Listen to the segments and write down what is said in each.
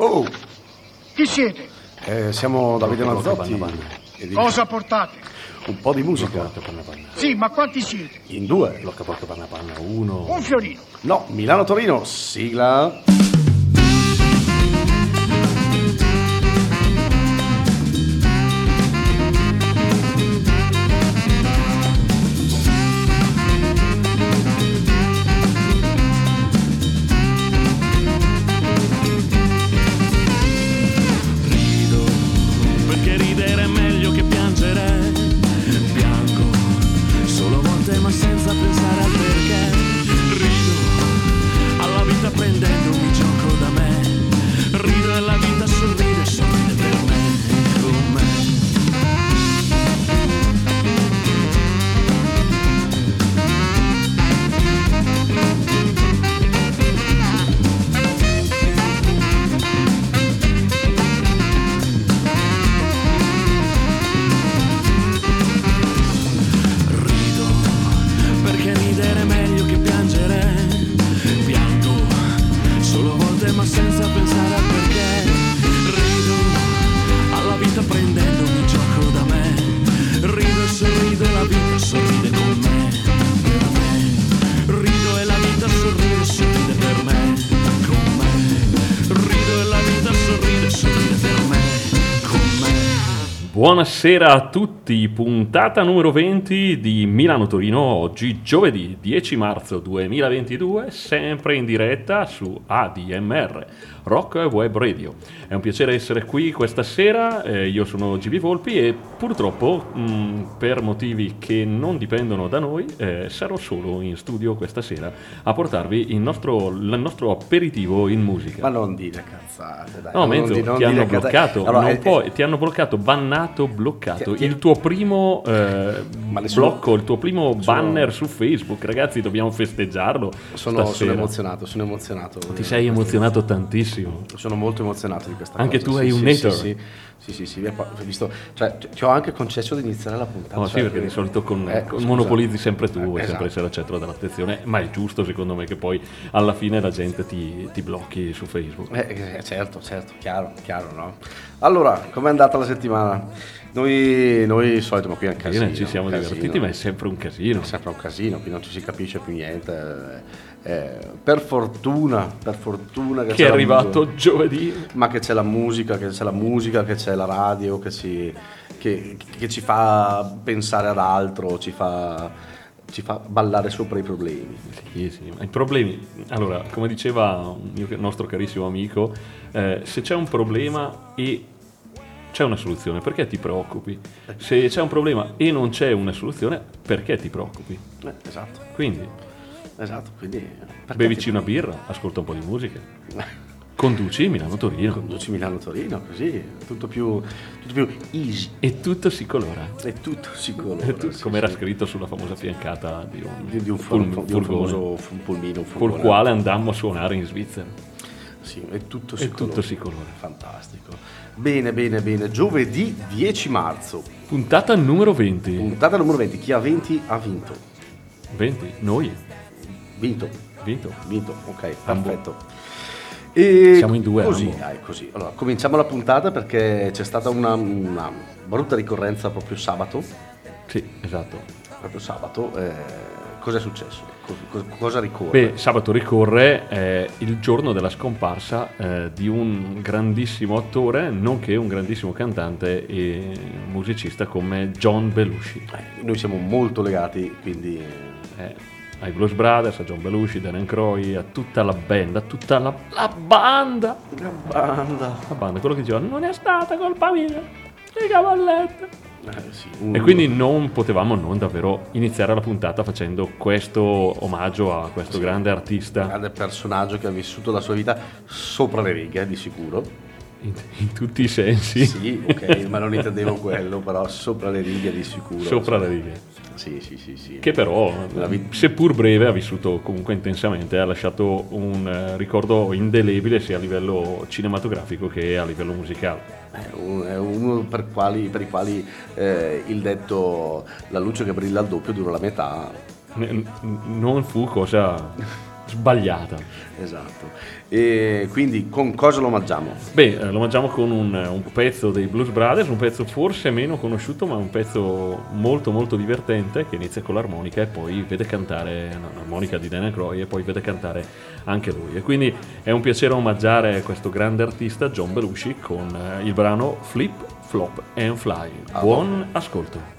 Oh! Chi siete? Siamo Davide Mazzotti. Cosa portate? Un po' di musica. Sì, ma quanti siete? In due. Uno. Un fiorino. No, Milano-Torino, sigla. Buonasera a tutti, puntata numero 20 di Milano-Torino, oggi giovedì 10 marzo 2022, sempre in diretta su ADMR Rock Web Radio. È un piacere essere qui questa sera, io sono G.B. Volpi e purtroppo per motivi che non dipendono da noi sarò solo in studio questa sera a portarvi il nostro aperitivo in musica. Ma non dire cazzate, dai. No, mezzo, ti hanno bloccato, allora, ti hanno bloccato, bannato, bloccato il tuo primo blocco, il tuo primo banner su Facebook. Ragazzi, dobbiamo festeggiarlo. Sono emozionato. Ti sei emozionato tantissimo. Sono molto emozionato di questa anche cosa. Anche tu hai un hater. Sì, visto, cioè, ti ho anche concesso di iniziare la puntata. Sì, perché di solito monopolizzi sempre tu, vuoi sempre essere al centro dell'attenzione, ma è giusto secondo me che poi alla fine la gente ti blocchi su Facebook. Certo, chiaro, no? Allora, com'è andata la settimana? Noi solito, ma qui è un casino. Ci siamo divertiti, ma è sempre un casino. Qui non ci si capisce più niente. Per fortuna che è arrivato giovedì, ma che c'è la musica, che c'è la radio, che ci fa pensare ad altro, ci fa ballare sopra i problemi. Sì, ma i problemi. Allora, come diceva il nostro carissimo amico, se c'è un problema e c'è una soluzione, perché ti preoccupi? Se c'è un problema e non c'è una soluzione, perché ti preoccupi? Esatto. Quindi bevici una birra, ascolta un po' di musica, conduci Milano-Torino, così tutto più easy. E tutto si colora. Sì, come era scritto sulla famosa fiancata di un famoso fulmino. Col quale andammo a suonare in Svizzera. Sì, e tutto si colora. Fantastico. Bene. Giovedì 10 marzo. Puntata numero 20. Chi ha 20 ha vinto. 20? Noi. Vinto, ok, perfetto. E siamo in due. Così. Allora, cominciamo la puntata perché c'è stata una brutta ricorrenza proprio sabato. Sì, esatto. Proprio sabato. Cosa è successo? Cosa ricorre? Beh, sabato ricorre il giorno della scomparsa di un grandissimo attore, nonché un grandissimo cantante e musicista come John Belushi. Noi siamo molto legati, quindi... ai Blues Brothers, a John Belushi, Dan Aykroyd, a tutta la band, a tutta la banda, quello che diceva non è stata colpa mia, i cavalletti. E quindi non potevamo non davvero iniziare la puntata facendo questo omaggio a questo grande artista, grande personaggio che ha vissuto la sua vita sopra le righe, di sicuro. In tutti i sensi. Sì, ok, ma non intendevo quello, però sopra le righe di sicuro. Sì. Che però, seppur breve, ha vissuto comunque intensamente, ha lasciato un ricordo indelebile sia a livello cinematografico che a livello musicale. È uno per i quali il detto "la luce che brilla al doppio dura la metà" non fu cosa sbagliata. Esatto. E quindi con cosa lo omaggiamo? Beh, lo omaggiamo con un pezzo dei Blues Brothers, un pezzo forse meno conosciuto, ma un pezzo molto molto divertente, che inizia con l'armonica e poi vede cantare, no, l'armonica di Dan Aykroyd, e poi vede cantare anche lui. E quindi è un piacere omaggiare questo grande artista John Belushi con il brano Flip, Flop and Fly. Buon ascolto.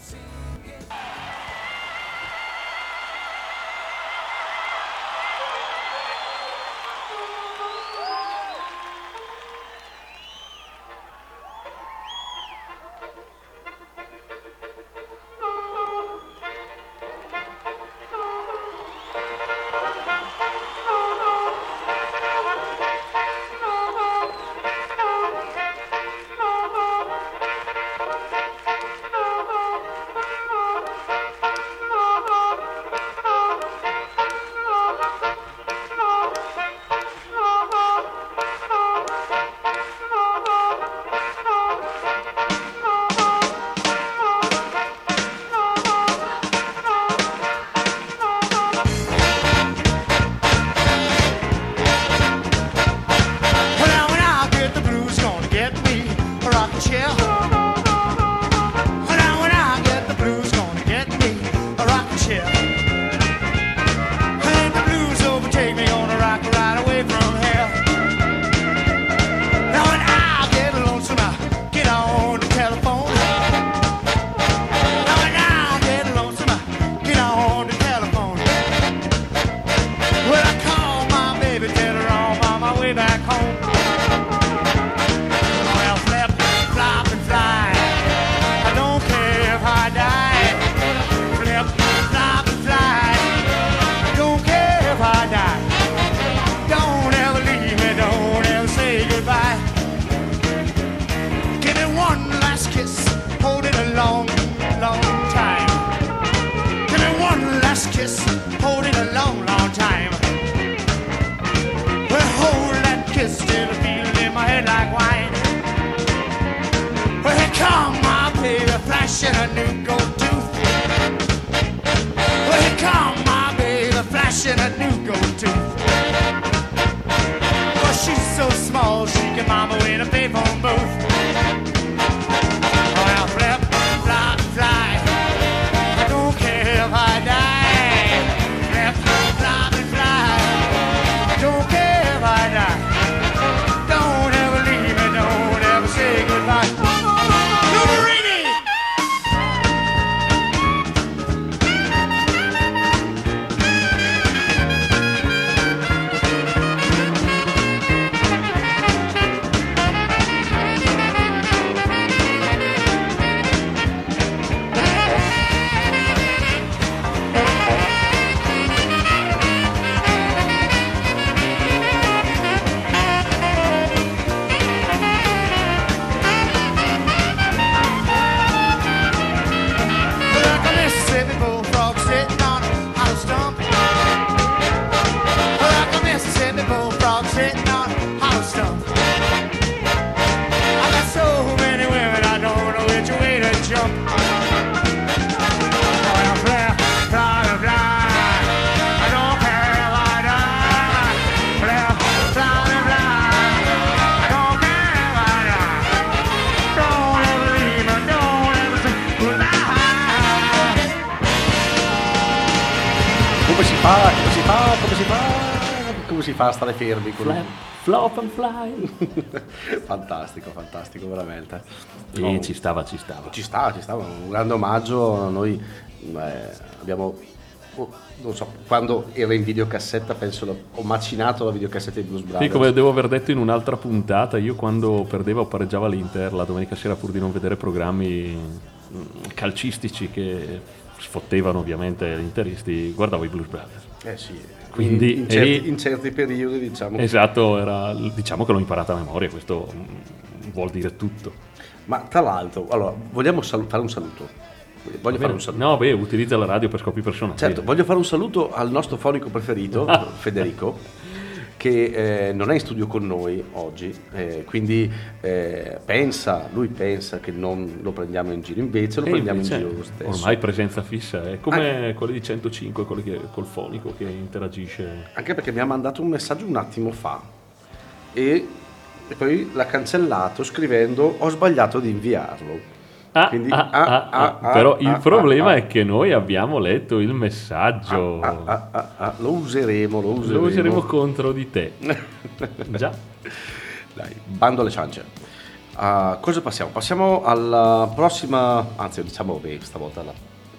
Fa stare fermi con Flop and Fly. Fantastico, fantastico, veramente. E no, ci stava un grande omaggio. Noi abbiamo, non so, quando era in videocassetta, penso ho macinato la videocassetta di Blues Brothers. Sì, come devo aver detto in un'altra puntata, io quando perdeva o pareggiava l'Inter la domenica sera, pur di non vedere programmi calcistici che sfottevano ovviamente gli interisti, guardavo i Blues Brothers. Sì. Quindi in certi periodi, diciamo. Esatto, diciamo che l'ho imparata a memoria, questo vuol dire tutto. Ma tra l'altro, allora, vogliamo fare un saluto? Voglio fare un saluto. No, beh, utilizza la radio per scopi personali. Certo, voglio fare un saluto al nostro fonico preferito, Federico, che non è in studio con noi oggi, quindi lui pensa che non lo prendiamo in giro, invece lo prendiamo in giro lo stesso. Ormai presenza fissa, è come quelli di 105, quelli che col fonico che interagisce. Anche perché mi ha mandato un messaggio un attimo fa e poi l'ha cancellato scrivendo ho sbagliato di inviarlo. Però il problema è che noi abbiamo letto il messaggio. Lo useremo. Lo useremo contro di te. Già. Dai, bando alle ciance. Cosa passiamo? Passiamo alla prossima, anzi diciamo che stavolta la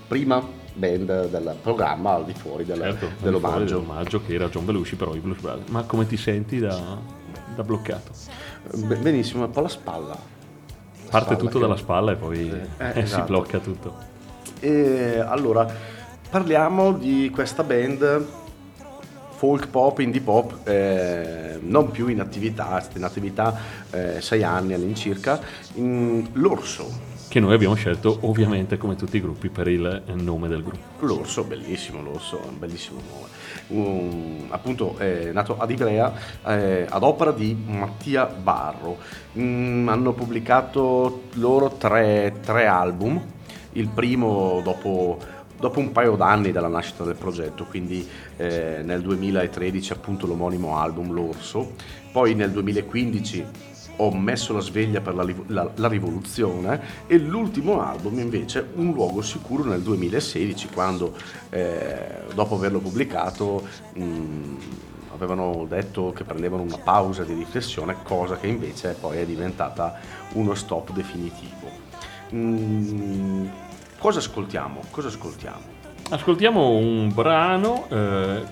prima band del programma al di fuori dell'omaggio che era John Belushi, però i Blues Brothers. Ma come ti senti da bloccato? Benissimo, un po' la spalla. Parte tutto dalla spalla e poi esatto. Si blocca tutto. E allora parliamo di questa band folk pop, indie pop, non più in attività, 6 anni all'incirca, in L'Orso. Che noi abbiamo scelto ovviamente come tutti i gruppi per il nome del gruppo. L'Orso, bellissimo, L'Orso, un bellissimo nome. Appunto è nato ad Ivrea ad opera di Mattia Barro. Hanno pubblicato loro tre album, il primo dopo un paio d'anni dalla nascita del progetto, quindi nel 2013 appunto l'omonimo album L'Orso, poi nel 2015 Ho messo la sveglia per la rivoluzione e l'ultimo album invece Un luogo sicuro nel 2016 quando dopo averlo pubblicato avevano detto che prendevano una pausa di riflessione, cosa che invece poi è diventata uno stop definitivo. Cosa ascoltiamo? Ascoltiamo un brano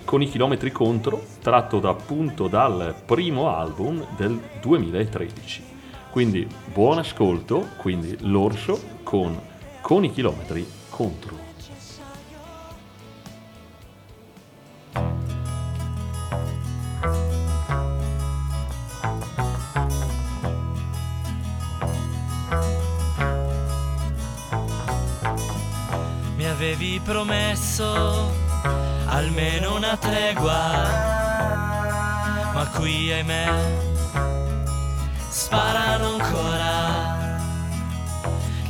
con i chilometri contro, tratto appunto dal primo album del 2013. Quindi buon ascolto, quindi L'Orso con i chilometri contro. Avevi promesso almeno una tregua, ma qui ahimè sparano ancora,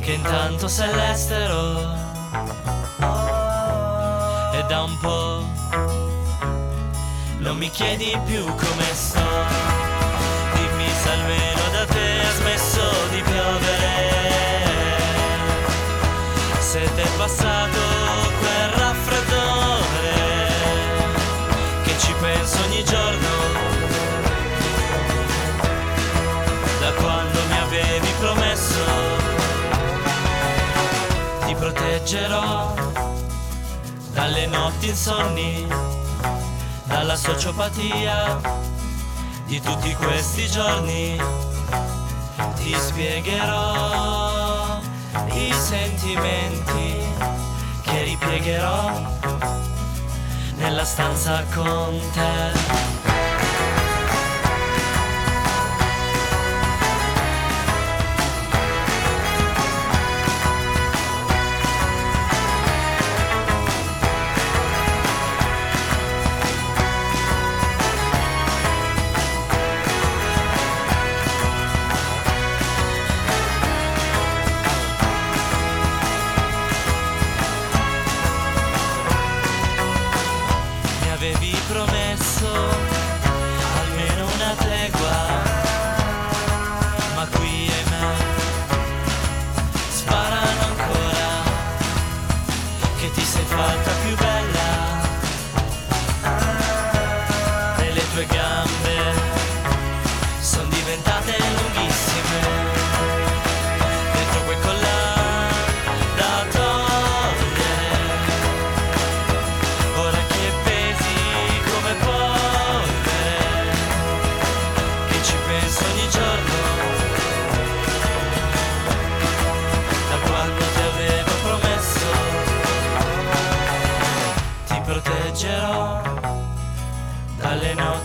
che intanto sei all'estero e da un po' non mi chiedi più come sto. Dimmi se almeno da te ha smesso di piovere, se t'è passato quel raffreddore che ci penso ogni giorno da quando mi avevi promesso. Ti proteggerò dalle notti insonni, dalla sociopatia di tutti questi giorni. Ti spiegherò i sentimenti che ripiegherò nella stanza con te.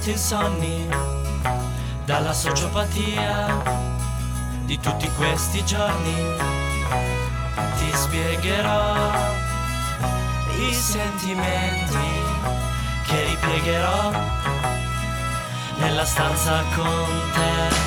Insonni dalla sociopatia di tutti questi giorni, ti spiegherò i sentimenti che ripiegherò nella stanza con te.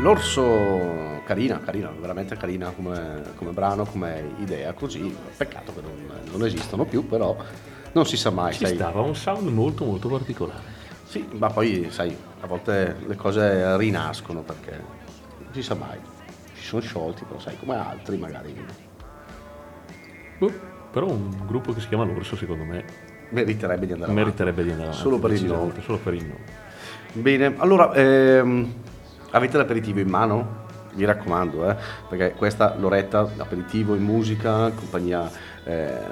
L'Orso, carina, veramente carina come brano, come idea, così, peccato che non esistono più, però non si sa mai. Ci stava un sound molto molto particolare. Sì, ma poi sai, a volte le cose rinascono perché non si sa mai, si sono sciolti, però sai, come altri magari. Però un gruppo che si chiama L'Orso secondo me meriterebbe di andare avanti. Solo per il nome. Bene, allora... Avete l'aperitivo in mano? Mi raccomando, perché questa l'oretta, aperitivo in musica, compagnia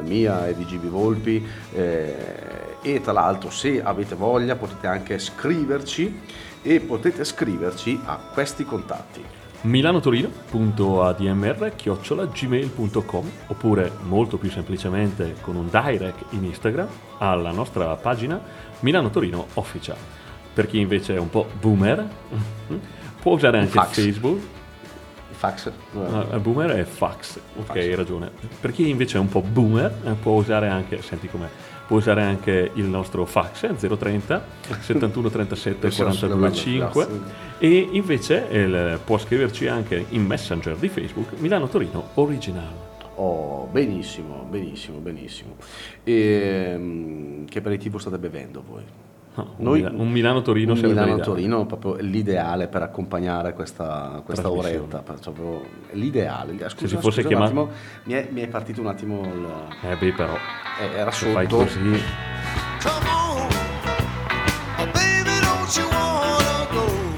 mia e di G.B. Volpi, e tra l'altro se avete voglia potete anche scriverci e potete scriverci a questi contatti: milanotorino.admr@gmail.com, oppure molto più semplicemente con un direct in Instagram alla nostra pagina Milano-Torino Official. Per chi invece è un po' boomer può usare anche fax. Facebook. Fax? Boomer è fax. Ok, fax. Hai ragione. Per chi invece è un po' boomer può usare anche, senti com'è, può usare anche il nostro fax 030 71 37 42 5 e invece può scriverci anche in Messenger di Facebook Milano Torino Originale. Oh, benissimo. E che aperitivo state bevendo voi? No, noi, un Milano-Torino sarebbe ideale. Milano-Torino è proprio l'ideale per accompagnare questa oretta, proprio l'ideale. Scusa, se si fosse chiamato... un attimo, mi è partito un attimo il... però... era sotto. Fai così.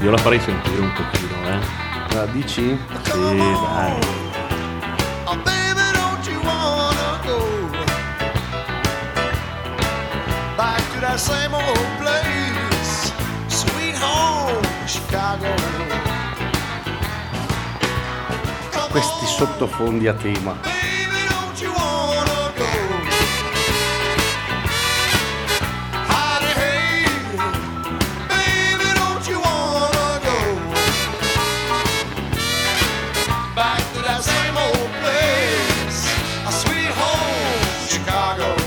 Io la farei sentire un pochino, La dici? Sì, dai. Same old place, sweet home, Chicago. Questi sottofondi a tema. Baby, don't you wanna go? Honey, hey, baby, don't you wanna go? Back to that same old place, a sweet home, Chicago.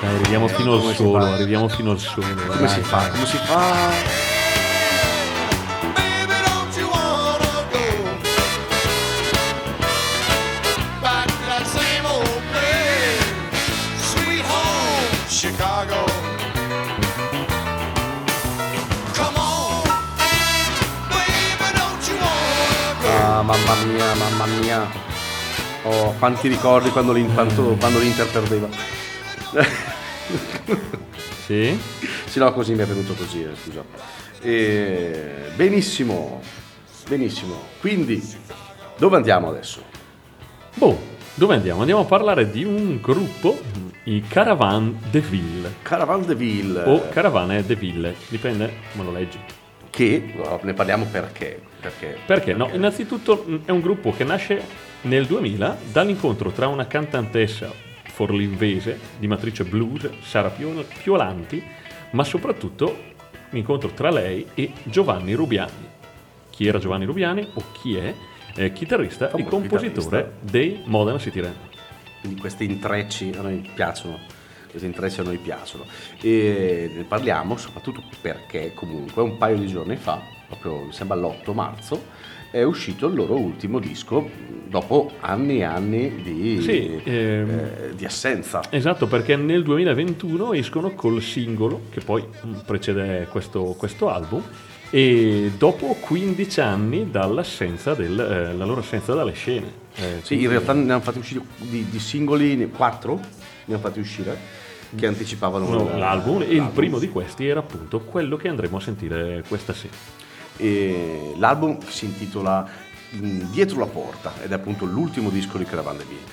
Dai, arriviamo fino al sole. Come si fa? Ah, mamma mia. Oh, quanti ricordi quando l'Inter perdeva. Sì? Sì, no, così mi è venuto così, scusa. Benissimo. Quindi, dove andiamo adesso? Andiamo a parlare di un gruppo, i Caravan de Ville. O Caravane de Ville, dipende come lo leggi. Che ne parliamo perché? No, innanzitutto è un gruppo che nasce nel 2000 dall'incontro tra una cantantessa forlinvese di matrice blues, Sara Piolanti, ma soprattutto l'incontro tra lei e Giovanni Rubiani. Chi era Giovanni Rubiani o chi è? Chitarrista e compositore dei Modena City Rain. Quindi questi intrecci a noi piacciono. che si intrecciano e piacciono, e ne parliamo soprattutto perché comunque un paio di giorni fa, proprio mi sembra l'8 marzo, è uscito il loro ultimo disco dopo anni e anni di assenza. Esatto, perché nel 2021 escono col singolo che poi precede questo album, e dopo 15 anni dall'assenza la loro assenza dalle scene. Sì, in realtà ne hanno fatti uscire di singoli 4, ne hanno fatti uscire, che anticipavano l'album, e il primo di questi era appunto quello che andremo a sentire questa sera. E l'album si intitola Dietro la Porta ed è appunto l'ultimo disco di Caravan de Ville.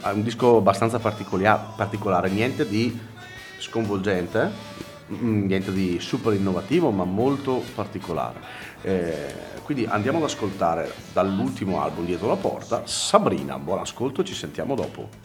È un disco abbastanza particolare, niente di sconvolgente, niente di super innovativo, ma molto particolare. Quindi andiamo ad ascoltare dall'ultimo album Dietro la Porta Sabrina. Buon ascolto, ci sentiamo dopo.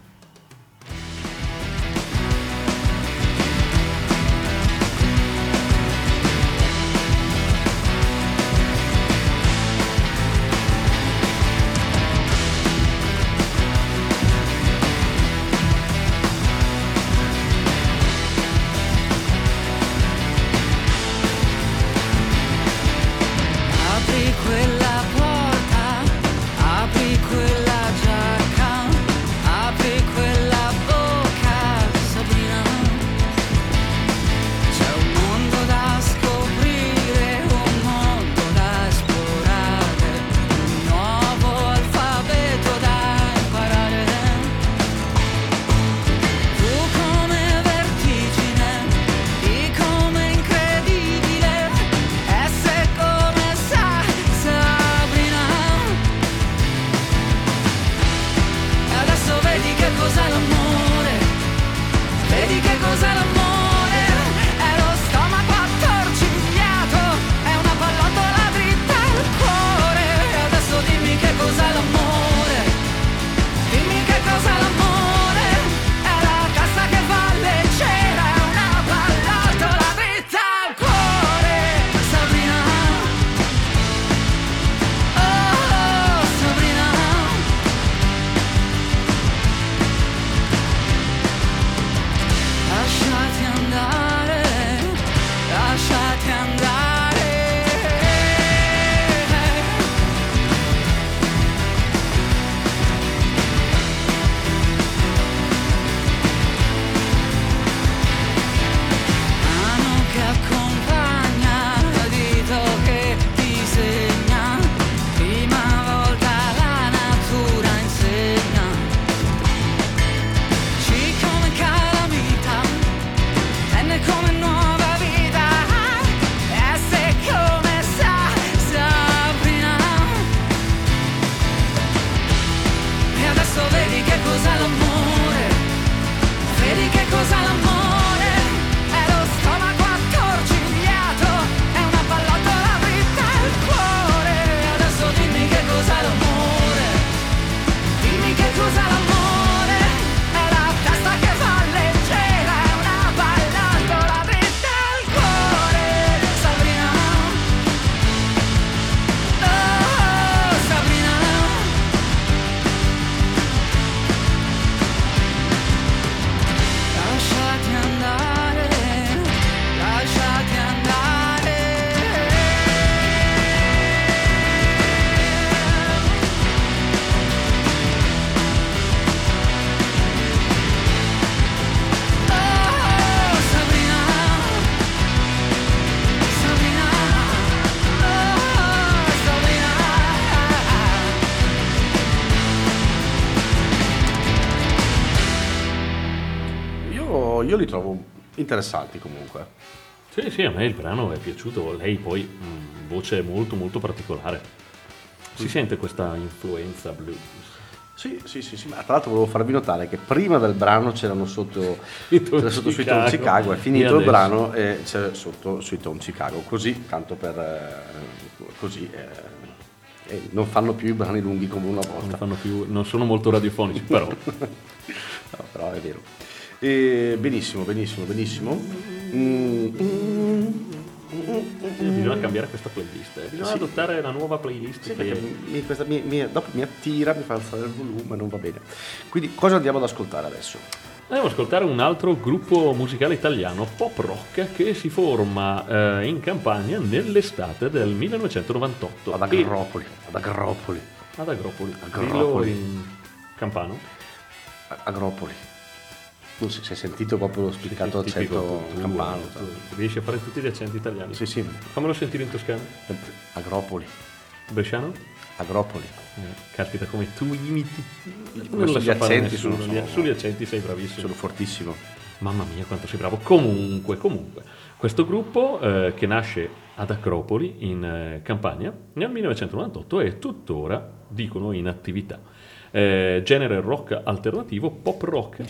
Io li trovo interessanti comunque. Sì, a me il brano è piaciuto. Lei poi voce molto molto particolare. Si sente questa influenza blues. Sì, ma tra l'altro volevo farvi notare che prima del brano c'erano sotto sui Tom Chicago, è finito il brano e c'è sotto sui Tom Chicago, così tanto per così non fanno più i brani lunghi come una volta. Non fanno più, non sono molto radiofonici però. No, però è vero. Benissimo. Bisogna cambiare questa playlist. Bisogna adottare una nuova playlist. Sì, che dopo mi attira, mi fa alzare il volume, non va bene. Quindi cosa andiamo ad ascoltare adesso? Andiamo ad ascoltare un altro gruppo musicale italiano pop rock che si forma in Campania nell'estate del 1998 ad Agropoli. In campano Agropoli. Tu si è sentito proprio lo spiccato accento campano. Riesci a fare tutti gli accenti italiani? Sì. Fammelo sentire in toscano. Agropoli. Bresciano? Agropoli. Caspita, come tu imiti gli accenti, sugli accenti sei bravissimo. Sono fortissimo. Mamma mia, quanto sei bravo. Comunque, questo gruppo che nasce ad Agropoli in Campania nel 1998 è tuttora, dicono, in attività. Genere rock alternativo, pop rock.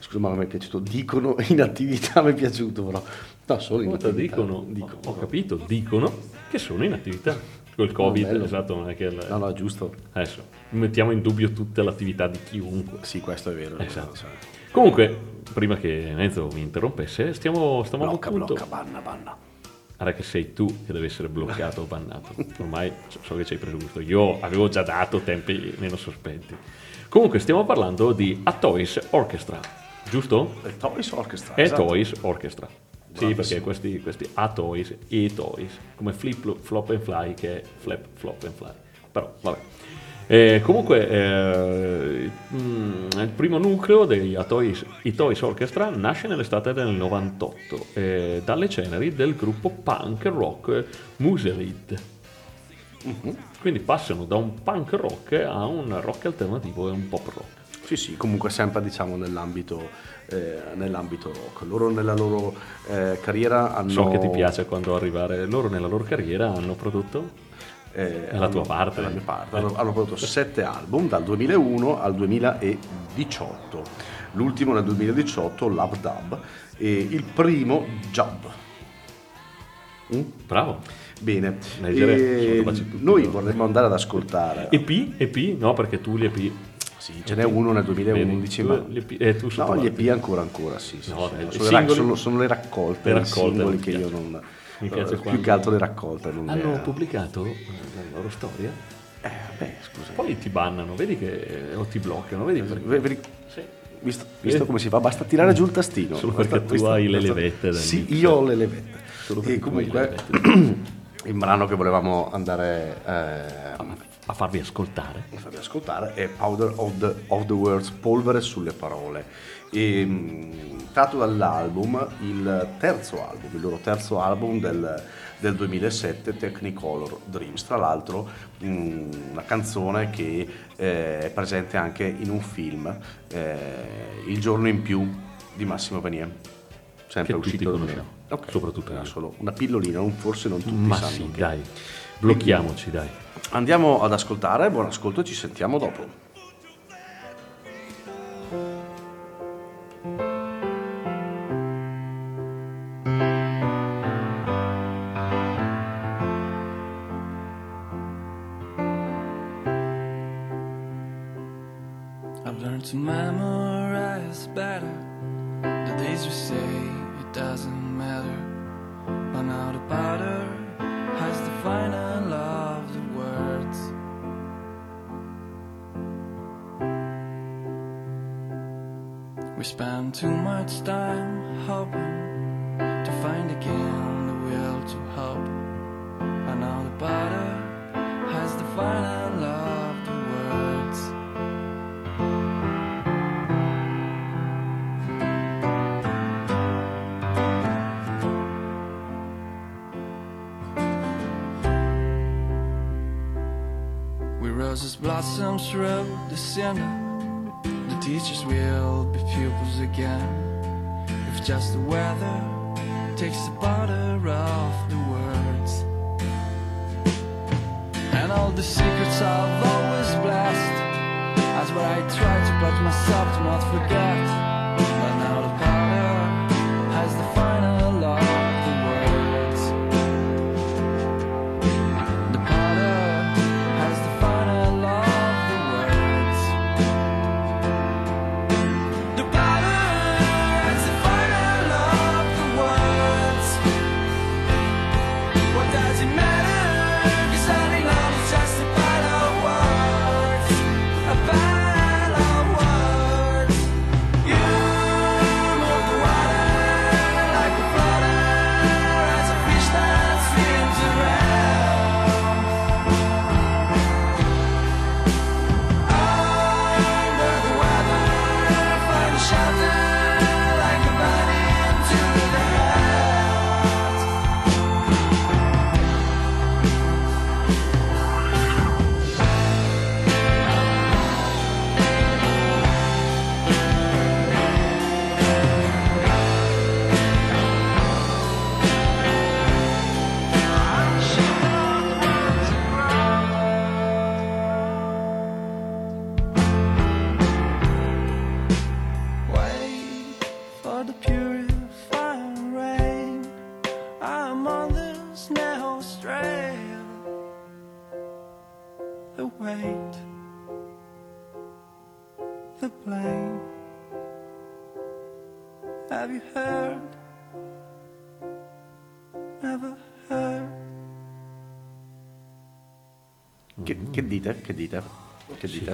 Scusa, ma mi è piaciuto. Dicono in attività, mi è piaciuto, però. No, solo in attività. Dicono. Ho capito, dicono che sono in attività. Col Covid, bello. Esatto, non è che. No, è giusto. Adesso mettiamo in dubbio tutta l'attività di chiunque. Sì, questo è vero. Esatto. Comunque, prima che Enzo mi interrompesse, stiamo banna. Guarda che sei tu che deve essere bloccato o bannato. Ormai so che ci hai preso gusto. Io avevo già dato tempi meno sospetti. Comunque stiamo parlando di A Toys Orchestra, giusto? A Toys Orchestra. Esatto. Toys Orchestra. Bravissimo. Sì, perché questi A Toys e Toys, come Flip, Flop and Fly, che è Flap, Flop and Fly. Però, vabbè. Il primo nucleo degli A Toys Orchestra nasce nell'estate del 98 dalle ceneri del gruppo punk rock Muselid. Mm-hmm. Quindi passano da un punk rock a un rock alternativo e un pop rock. Sì, comunque sempre diciamo nell'ambito rock. Loro nella loro carriera hanno... So che ti piace quando arrivare. Loro nella loro carriera hanno prodotto... la tua parte, la mia parte. Hanno prodotto 7 album dal 2001 al 2018. L'ultimo nel 2018, Love Dub, e il primo Job. Bravo. Bene. Noi vorremmo andare ad ascoltare. EP? No, perché tu gli EP. Sì, ce n'è uno nel 2011, ma gli EP ancora. Sono le raccolte, i singoli che io non. Mi piace più che altro le raccolte. Hanno pubblicato la loro storia? Scusa. Poi ti bannano, vedi che o ti bloccano, vedi? Vedi sì. Visto come si fa? Basta tirare giù il tastino. Solo perché hai le levette. Sì, io ho le levette. E comunque il brano che volevamo andare a farvi ascoltare. È Powder of the Words, polvere sulle parole. Tratto dall'album, il loro terzo album del 2007, Technicolor Dreams, tra l'altro una canzone che è presente anche in un film, Il giorno in più di Massimo Venier, sempre che uscito da me. Okay. Soprattutto solo una pillolina, forse non tutti ma sanno. Sì, che... dai, blocchiamoci, dai. Andiamo ad ascoltare, buon ascolto, ci sentiamo dopo. The teachers will be pupils again. If just the weather takes the powder off the words, and all the secrets I've always blessed, that's what I try to pledge myself to not forget. the plane. Have you heard? Never heard. Che dite? Sì.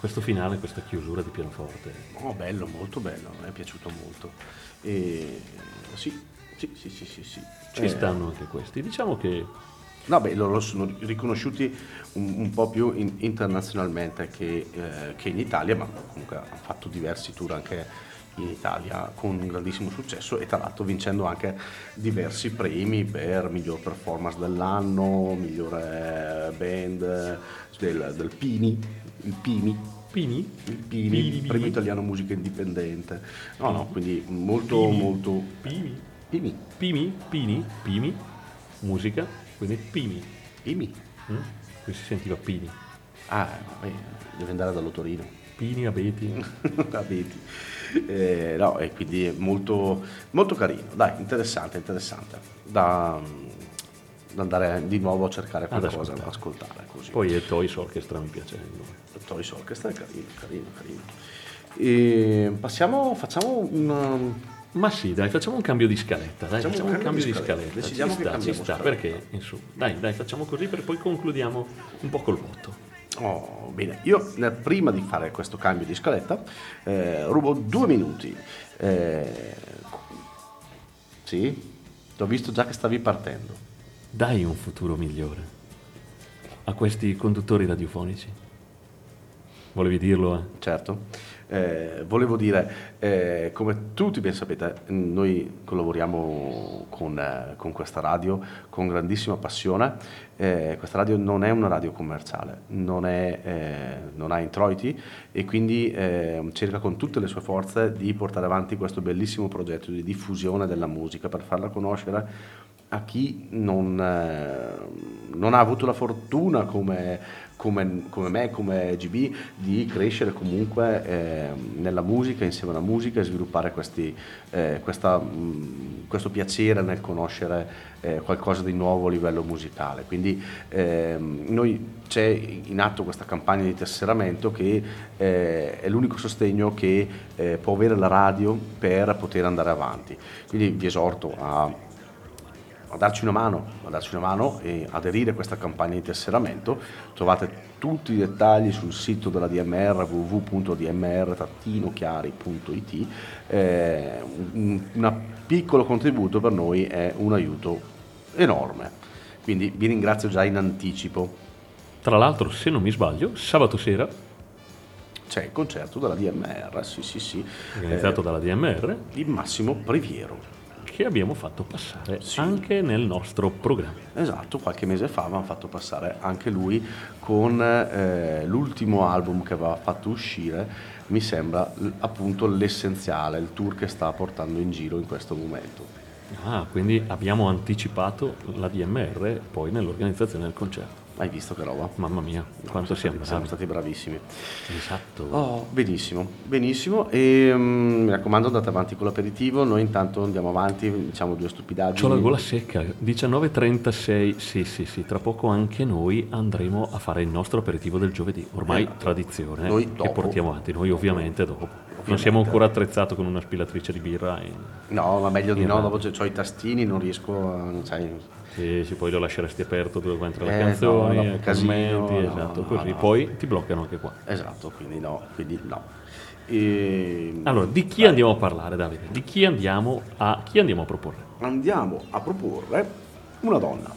Questo finale, questa chiusura di pianoforte. Oh, bello, molto bello, mi è piaciuto molto. Sì. Ci stanno anche questi. Diciamo che no, beh, loro sono riconosciuti un po' più internazionalmente che in Italia, ma comunque hanno fatto diversi tour anche in Italia con un grandissimo successo e tra l'altro vincendo anche diversi premi per miglior performance dell'anno, migliore band del Pini, premio italiano musica indipendente. No, quindi molto Pini. Molto Pini musica. Quindi Pini. Qui si sentiva Pini. Ah, deve andare dallo Torino. Pini, abeti. No, e quindi è molto, molto carino. Dai, interessante. Da andare di nuovo a cercare qualcosa da ascoltare. Così. Poi A Toys Orchestra mi piace. A Toys Orchestra è carino. E facciamo una... Ma sì, dai, facciamo un cambio di scaletta. Dai, facciamo un cambio di scaletta. Decidiamo che ci sta, perché insomma, dai, facciamo così per poi concludiamo un po' col motto. Oh, bene, io prima di fare questo cambio di scaletta rubo 2 minuti. Sì, ti ho visto già che stavi partendo. Dai un futuro migliore a questi conduttori radiofonici. Volevi dirlo, eh? Certo. Volevo dire, come tutti ben sapete, noi collaboriamo con questa radio con grandissima passione. Questa radio non è una radio commerciale, non ha introiti e quindi cerca con tutte le sue forze di portare avanti questo bellissimo progetto di diffusione della musica per farla conoscere a chi non ha avuto la fortuna come me, come GB, di crescere comunque nella musica, insieme alla musica e sviluppare questo piacere nel conoscere qualcosa di nuovo a livello musicale. Quindi noi c'è in atto questa campagna di tesseramento che è l'unico sostegno che può avere la radio per poter andare avanti. Quindi vi esorto a darci una mano, e aderire a questa campagna di tesseramento. Trovate tutti i dettagli sul sito della DMR, www.dmr-chiari.it. Un piccolo contributo per noi è un aiuto enorme, quindi vi ringrazio già in anticipo. Tra l'altro, se non mi sbaglio, sabato sera c'è il concerto della DMR, sì, organizzato dalla DMR, di Massimo Priviero, che abbiamo fatto passare anche nel nostro programma. Esatto, qualche mese fa avevamo fatto passare anche lui con l'ultimo album che aveva fatto uscire, mi sembra appunto l'essenziale, il tour che sta portando in giro in questo momento. Ah, quindi abbiamo anticipato la DMR poi nell'organizzazione del concerto. Hai visto che roba? Mamma mia, no, quanto siamo stati bravissimi. Esatto. Oh, benissimo. E mi raccomando, andate avanti con l'aperitivo. Noi intanto andiamo avanti, diciamo 2 stupidaggini. C'ho la gola secca, 19:36. Sì, tra poco anche noi andremo a fare il nostro aperitivo del giovedì. Ormai tradizione, noi che portiamo avanti. Noi ovviamente dopo. Non siamo ancora attrezzato con una spilatrice di birra. No, ma meglio di no, dopo c'ho i tastini, non riesco Sì, poi lo lasceresti aperto dove entra la canzone, così. Poi ti bloccano anche qua. Esatto, quindi no. Allora, di chi andiamo a parlare, Davide? Di chi andiamo a proporre? Andiamo a proporre una donna,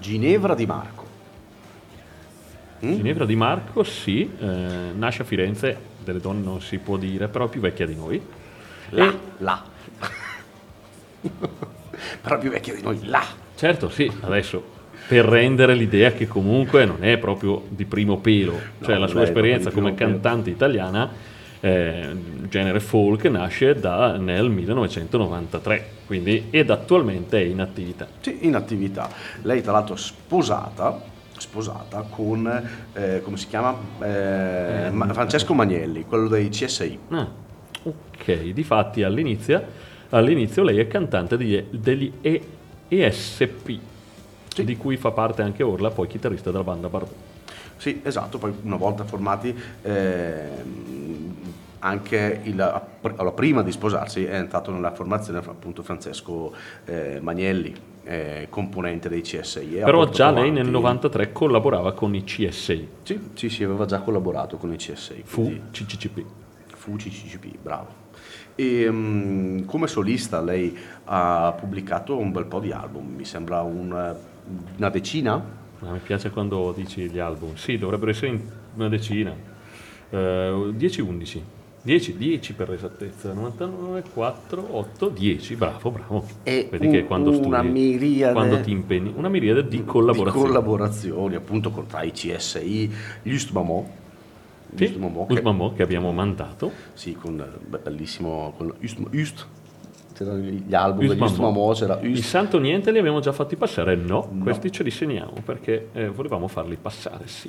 Ginevra Di Marco. Ginevra Di Marco, sì, nasce a Firenze, delle donne non si può dire, però è più vecchia di noi. Però più vecchia di noi, Certo, sì, adesso per rendere l'idea che comunque non è proprio di primo pelo, cioè la sua esperienza come cantante italiana, genere folk, nasce nel 1993, quindi ed attualmente è in attività. Sì, in attività. Lei tra l'altro sposata con come si chiama? Francesco Magnelli, quello dei CSI. Ah, ok, difatti all'inizio lei è cantante degli ESP, sì, di cui fa parte anche Orla, poi chitarrista della banda Barro. Sì, esatto, poi una volta formati anche alla prima di sposarsi è entrato nella formazione appunto Francesco Magnelli, componente dei CSI. Però già lei nel 93 collaborava con i CSI. Sì, aveva già collaborato con i CSI. Fu CCCP, bravo. E come solista lei ha pubblicato un bel po' di album, mi sembra una decina. Mi piace quando dici gli album. Sì, dovrebbero essere una decina. 10-11. 10 per esattezza, 99, 4, 8, 10, bravo. E vedi che quando studi, miriade, quando ti impegni, una miriade di collaborazioni. Appunto tra i CSI, gli Ustbamò. Ustbamò che abbiamo mandato. Sì, con bellissimo, con Ust. C'erano gli album degli Ustbamò, c'era Ust. Il santo niente li abbiamo già fatti passare? No. Questi ce li segniamo perché volevamo farli passare, sì.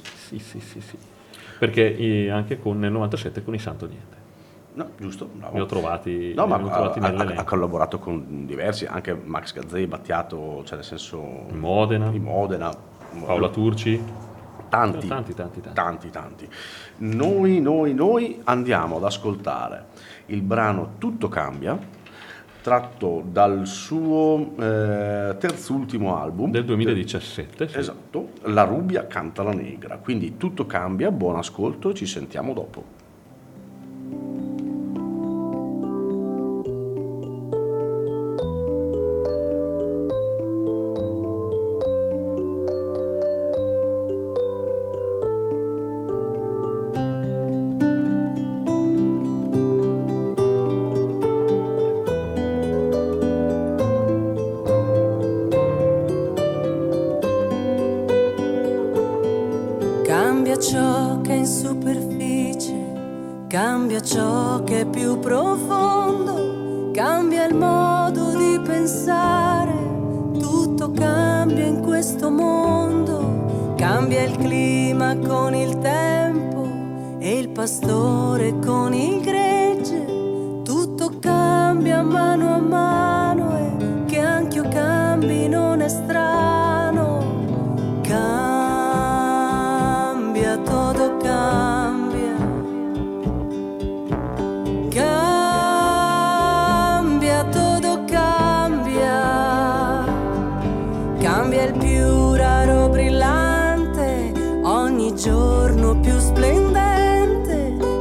Perché anche nel 97 con i santo niente. No, giusto, bravo. Li ho trovati nell'elenco. Ha collaborato con diversi, anche Max Gazzè, Battiato, cioè nel senso in Modena, Paola Turci, tanti. Noi andiamo ad ascoltare il brano Tutto cambia, tratto dal suo terzultimo album del 2017. Sì. Esatto, La Rubbia canta la Negra. Quindi Tutto cambia, buon ascolto, ci sentiamo dopo.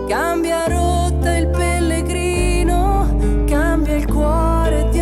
Cambia rotta il pellegrino, cambia il cuore di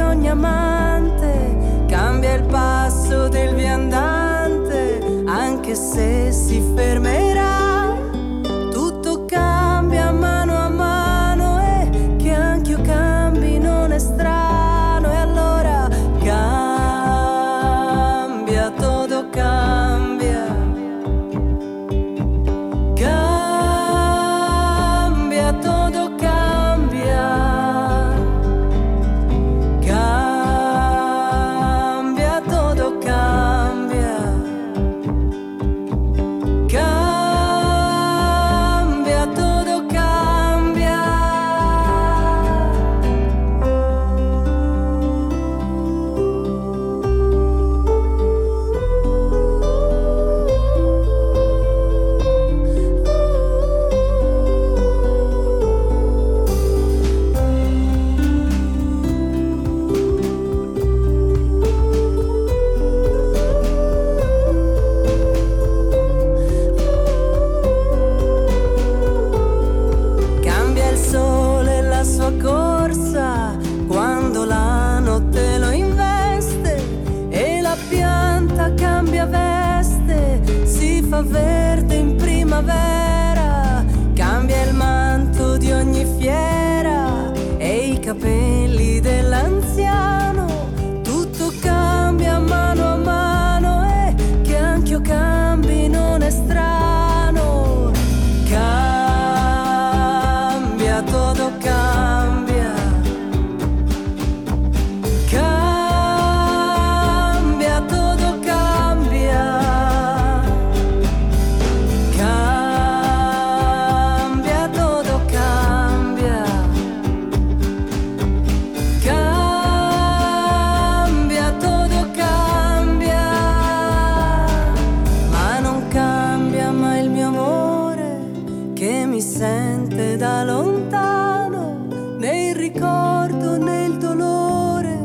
presente da lontano, né il ricordo né il dolore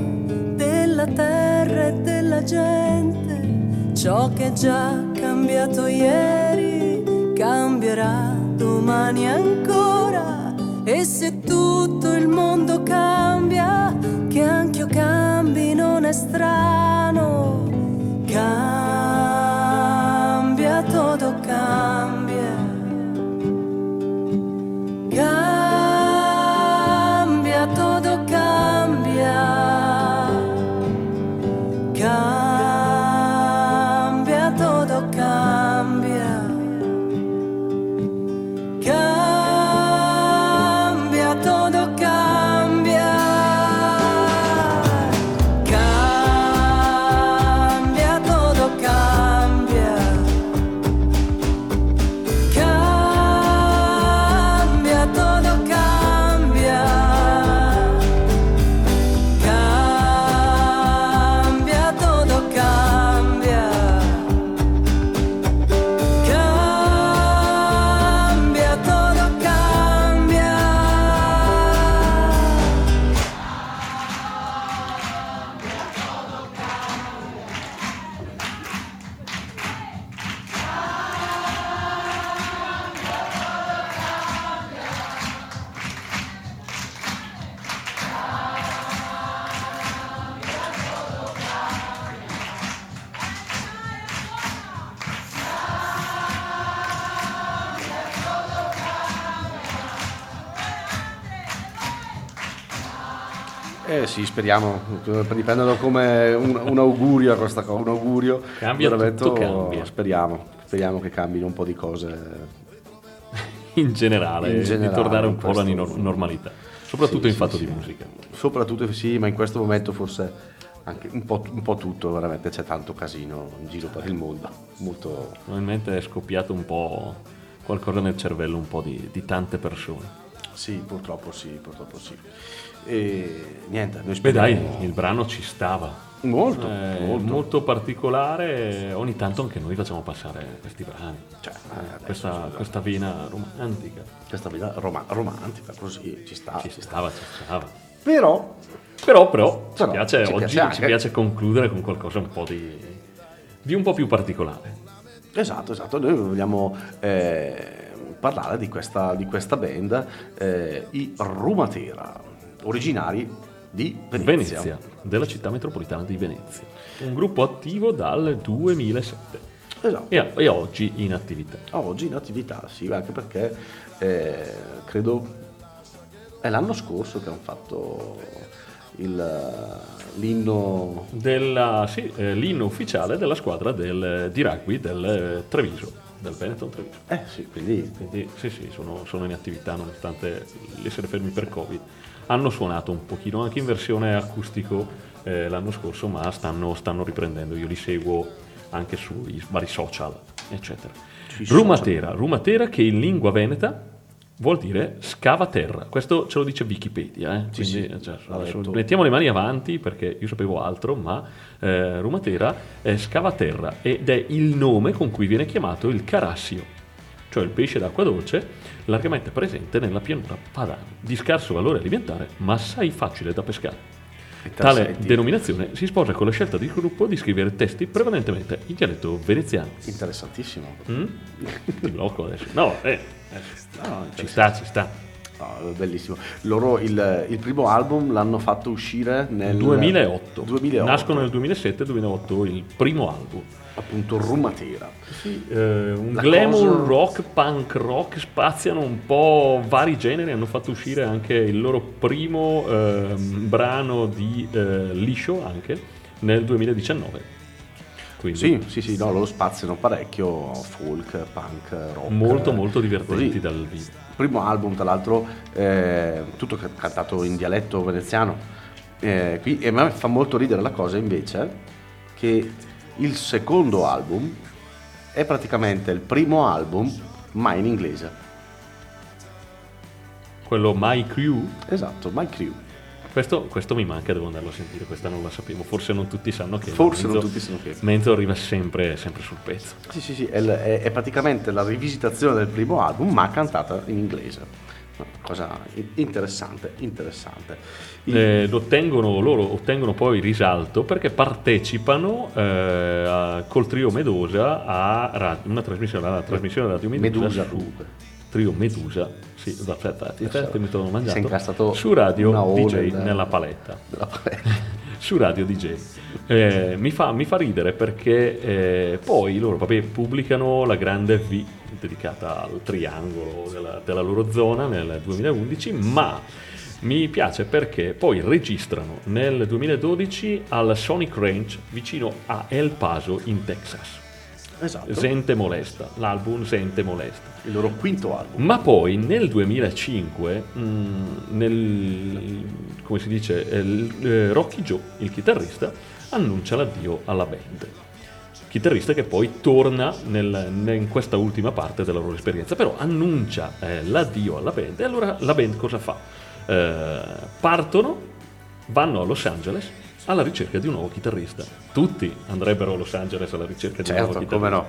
della terra e della gente. Ciò che è già cambiato ieri cambierà domani ancora, e se tutto il mondo cambia, che anch'io cambi non è strano. Cambia, tutto cambia. Cambia, tutto cambia. Cambia, tutto cambia. Cambia, tutto cambia. Cambia, tutto cambia. Cambia, tutto cambia. Cambia, tutto cambia. Cambia, tutto cambia. Sì, speriamo di prenderlo come un augurio, questa cosa, un augurio. Cambia, tutto cambia. Speriamo che cambino un po' di cose in generale, di tornare un po' alla normalità, soprattutto in fatto di musica. Soprattutto sì, ma in questo momento forse anche un po' tutto, veramente c'è tanto casino in giro per il mondo. Molto... Probabilmente è scoppiato un po' qualcosa nel cervello un po' di tante persone. Sì, purtroppo sì. E niente, noi speriamo... Beh dai, il brano ci stava molto particolare. Ogni tanto anche noi facciamo passare questi brani, cioè, questa vena romantica. Questa vena romantica, così ci stava. Però ci piace concludere con qualcosa un po' di un po' più particolare. Esatto, noi vogliamo parlare di questa band, i Rumatera, originari di Venezia, della città metropolitana di Venezia, un gruppo attivo dal 2007. Esatto. E oggi in attività. Sì, anche perché credo è l'anno scorso che hanno fatto l'inno l'inno ufficiale della squadra di rugby del Treviso. Del Benetton Treviso. Sì, quindi sì, sono in attività nonostante l'essere fermi per Covid. Hanno suonato un pochino anche in versione acustico l'anno scorso, ma stanno riprendendo. Io li seguo anche sui vari social, eccetera. Rumatera, che in lingua veneta vuol dire scava terra. Questo ce lo dice Wikipedia. Quindi, mettiamo le mani avanti, perché io sapevo altro, ma Rumatera scava terra ed è il nome con cui viene chiamato il carassio, cioè il pesce d'acqua dolce largamente presente nella pianura padana, di scarso valore alimentare ma assai facile da pescare. Tale denominazione si sposa con la scelta del gruppo di scrivere testi prevalentemente in dialetto veneziano. Interessantissimo. Ti blocco adesso. Ci sta. Oh, bellissimo. Loro il primo album l'hanno fatto uscire nel 2008. Nascono nel 2007-2008 il primo album, appunto Rumatera. Sì, un glamour rock, punk rock, spaziano un po' vari generi. Hanno fatto uscire anche il loro primo brano di liscio anche nel 2019. Quindi. Sì, loro spaziano parecchio, folk, punk, rock. Molto divertenti così. Dal vivo. Primo album, tra l'altro, tutto cantato in dialetto veneziano. E a me fa molto ridere la cosa invece che il secondo album è praticamente il primo album, ma in inglese. Quello My Crew? Esatto, My Crew. Questo mi manca, devo andarlo a sentire, questa non la sapevo, forse non tutti sanno che Menzo arriva sempre sul pezzo. Sì, è praticamente la rivisitazione del primo album ma cantata in inglese. cosa interessante. Ottengono poi risalto perché partecipano col trio Medusa a una trasmissione, alla trasmissione della Medusa su Trio Medusa, sì, infatti mi sono mangiato, su Radio DJ nella paletta. Su Radio DJ. Mi fa ridere perché poi loro pubblicano la grande V dedicata al triangolo della loro zona nel 2011, ma mi piace perché poi registrano nel 2012 al Sonic Ranch vicino a El Paso in Texas. Esatto. Gente molesta, l'album Gente molesta, il loro quinto album. Ma poi nel 2005 Rocky Joe, il chitarrista, annuncia l'addio alla band, chitarrista che poi torna in questa ultima parte della loro esperienza, però annuncia l'addio alla band. E allora la band cosa fa? Partono, vanno a Los Angeles alla ricerca di un nuovo chitarrista. Tutti andrebbero a Los Angeles alla ricerca di un nuovo chitarrista. Come no?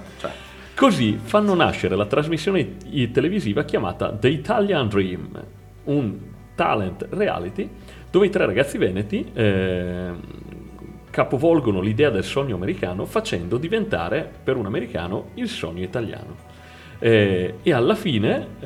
Così fanno nascere la trasmissione televisiva chiamata The Italian Dream, un talent reality dove i tre ragazzi veneti capovolgono l'idea del sogno americano facendo diventare per un americano il sogno italiano. E alla fine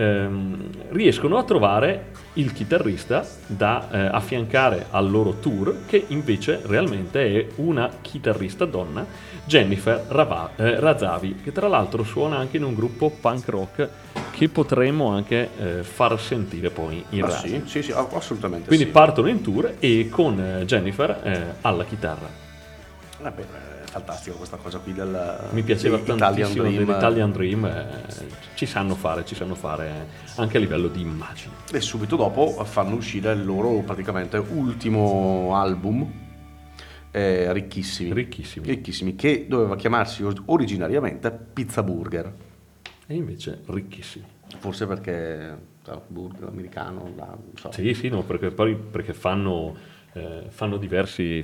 riescono a trovare il chitarrista da affiancare al loro tour, che invece realmente è una chitarrista donna, Jennifer Razzavi, che tra l'altro suona anche in un gruppo punk rock che potremmo anche far sentire poi in radio. Sì, assolutamente. Quindi partono in tour e con Jennifer alla chitarra. Fantastico questa cosa qui mi piaceva tantissimo dell'Italian Dream, ci sanno fare anche a livello di immagini. E subito dopo fanno uscire il loro praticamente ultimo album, Ricchissimi, che doveva chiamarsi originariamente Pizza Burger e invece Ricchissimi, forse perché burger americano, non so. Perché fanno diverse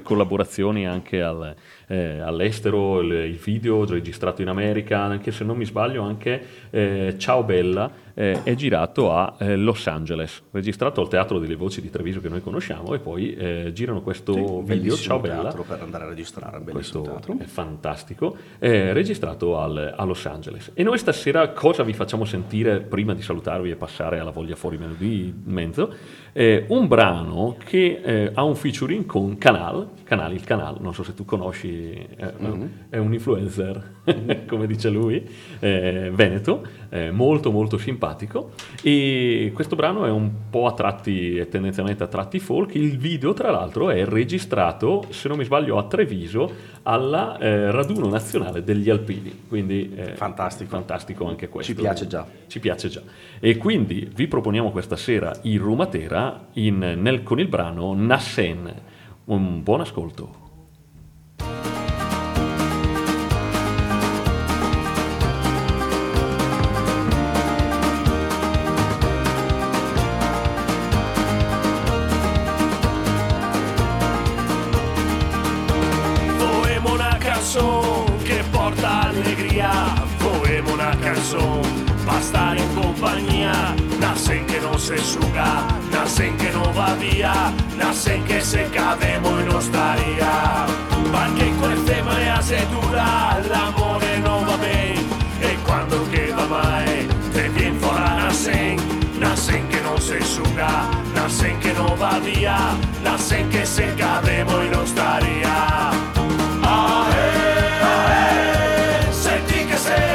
collaborazioni anche all'estero, il video registrato in America, anche se non mi sbaglio anche Ciao Bella è girato a Los Angeles, registrato al Teatro delle Voci di Treviso che noi conosciamo, e poi girano questo video Ciao Bella per andare a registrare, questo teatro è fantastico, registrato a Los Angeles. E noi stasera cosa vi facciamo sentire prima di salutarvi e passare alla voglia fuori di mezzo? Un brano che ha un featuring con Canal, non so se tu conosci, è un influencer come dice lui, veneto, molto molto simpatico, e questo brano è un po' tendenzialmente a tratti folk. Il video tra l'altro è registrato, se non mi sbaglio, a Treviso alla raduno nazionale degli alpini, quindi fantastico anche questo, ci piace già. E quindi vi proponiamo questa sera i Rumatera con il brano Nassen. Un buon ascolto. Volevo una canzone che porta allegria, volevo una canzone per stare in compagnia. Nassen che non si suga, Nassen che non va via, Nassen che se cademo e non staria. Perché in queste mare dura l'amore non va bene, e quando che va mai te vien fora Nassen. Nassen che non si suga, Nassen che non va via, Nassen che se cademo e non staria. Ae, senti che sei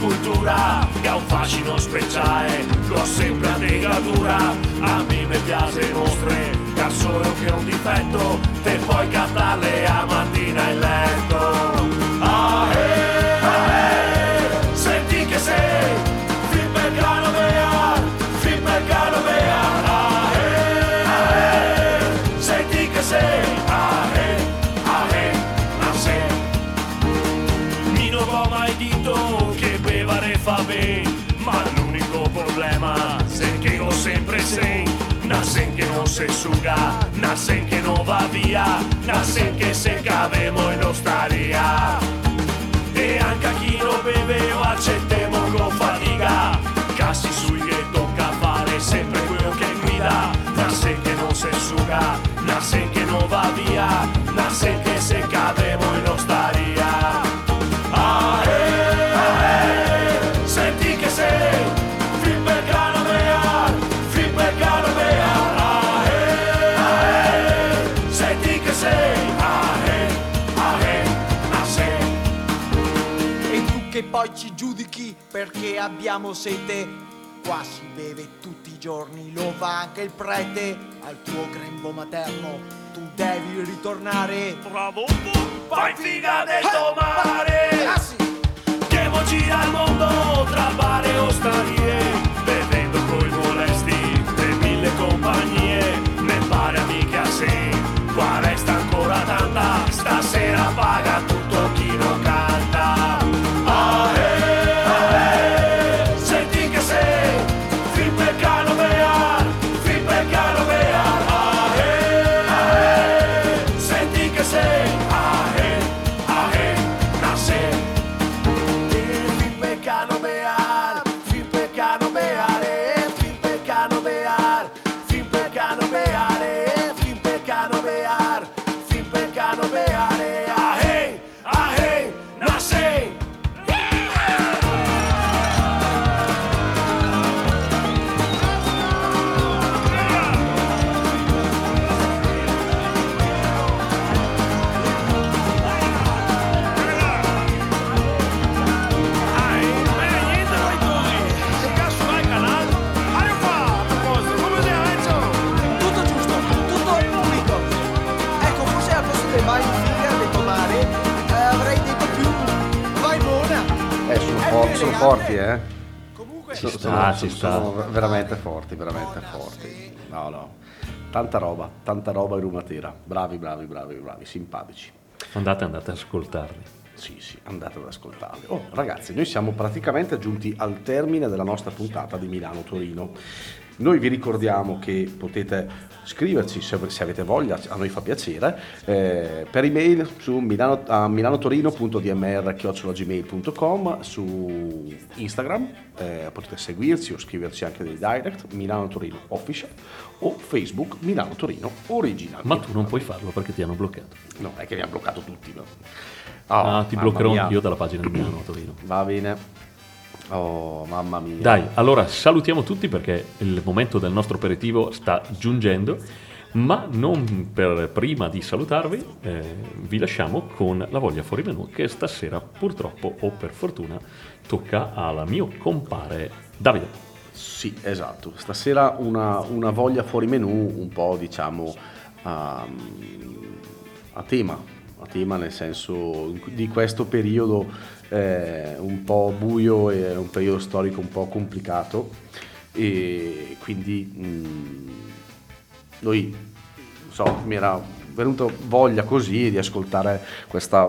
cultura, che ha un fascino speciale, lo sembra negatura. A me mi piace mostre, che ha solo che un difetto, te puoi cantarle a mattina in letto. Senti che sei, Flip and Fly, Flip and Fly. Nasen, Nasen que no se suga, Nasen que no va via, Nasen que se cavemo e non staria. E anche a chi non beveo accettiamo con fatica, casi sui che tocca fare sempre quello che guida. Nasen che non se suga, Nasen che non va via, Nasen che se cavemo e non staria. Che poi ci giudichi perché abbiamo sete, qua si beve tutti i giorni, lo fa anche il prete, al tuo grembo materno tu devi ritornare. Bravo, fai figa del tuo mare, devo girare al mondo tra bare o starie, bevendo coi molesti e mille compagnie, ne pare amiche a sé, qua resta ancora tanta, stasera paga tutto chi non canta. Sono forti, eh? Sono veramente forti. No. Tanta roba in Rumatera. Bravi, simpatici. Andate ad ascoltarli. Sì, andate ad ascoltarli. Oh, ragazzi, noi siamo praticamente giunti al termine della nostra puntata di Milano-Torino. Noi vi ricordiamo che potete scriverci se avete voglia, a noi fa piacere, per email su milanotorino.dmr@gmail.com, su Instagram potete seguirci o scriverci anche dei direct, Milano-Torino Official, o Facebook Milano-Torino Original. Ma tu non puoi farlo perché ti hanno bloccato. No, è che mi hanno bloccato tutti. No? Ti bloccherò anch'io dalla pagina di Milano-Torino. Va bene. Oh, mamma mia. Dai, allora salutiamo tutti perché il momento del nostro aperitivo sta giungendo, ma non per prima di salutarvi vi lasciamo con la voglia fuori menù, che stasera purtroppo o per fortuna tocca alla mio compare Davide. Sì, esatto, stasera una voglia fuori menù un po', diciamo, a tema nel senso di questo periodo un po' buio, e un periodo storico un po' complicato, e quindi noi, non so, mi era venuta voglia così di ascoltare questo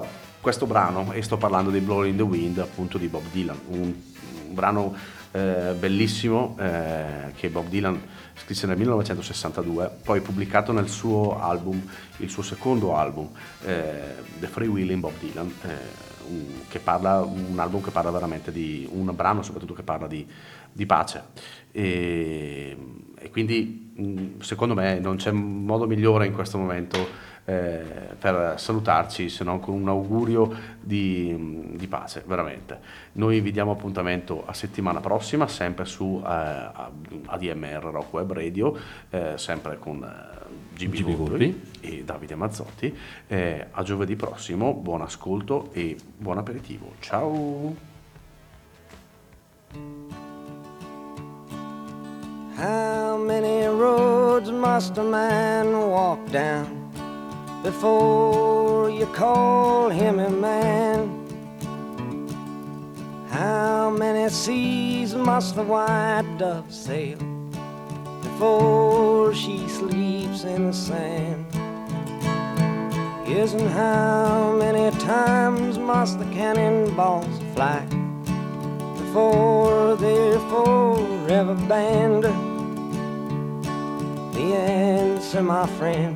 brano, e sto parlando di Blowing in the Wind, appunto, di Bob Dylan, un brano bellissimo che Bob Dylan scrisse nel 1962, poi pubblicato nel suo album, il suo secondo album, The Free Willing Bob Dylan, un album che parla veramente di un brano soprattutto che parla di pace, e quindi secondo me non c'è modo migliore in questo momento per salutarci se non con un augurio di pace, veramente. Noi vi diamo appuntamento a settimana prossima, sempre su ADMR Rock Web Radio, sempre con G.B. Volpi e Davide Mazzotti. A giovedì prossimo, buon ascolto e buon aperitivo. Ciao! How many roads must a man walk down before you call him a man? How many seas must the white dove sail before she sleeps in the sand? Yes, and how many times must the cannonballs fly before they're forever banned? The answer, my friend,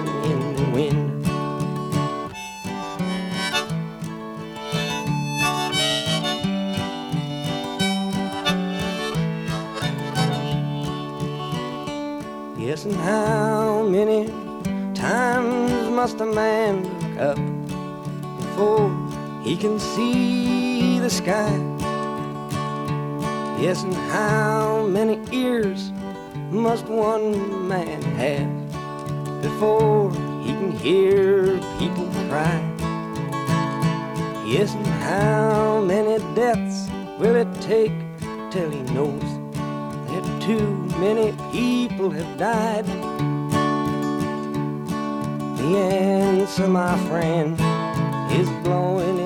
wind. Yes, and how many times must a man look up before he can see the sky? Yes, and how many ears must one man have before he can hear people cry? Yes, and how many deaths will it take till he knows that too many people have died? The answer, my friend, is blowing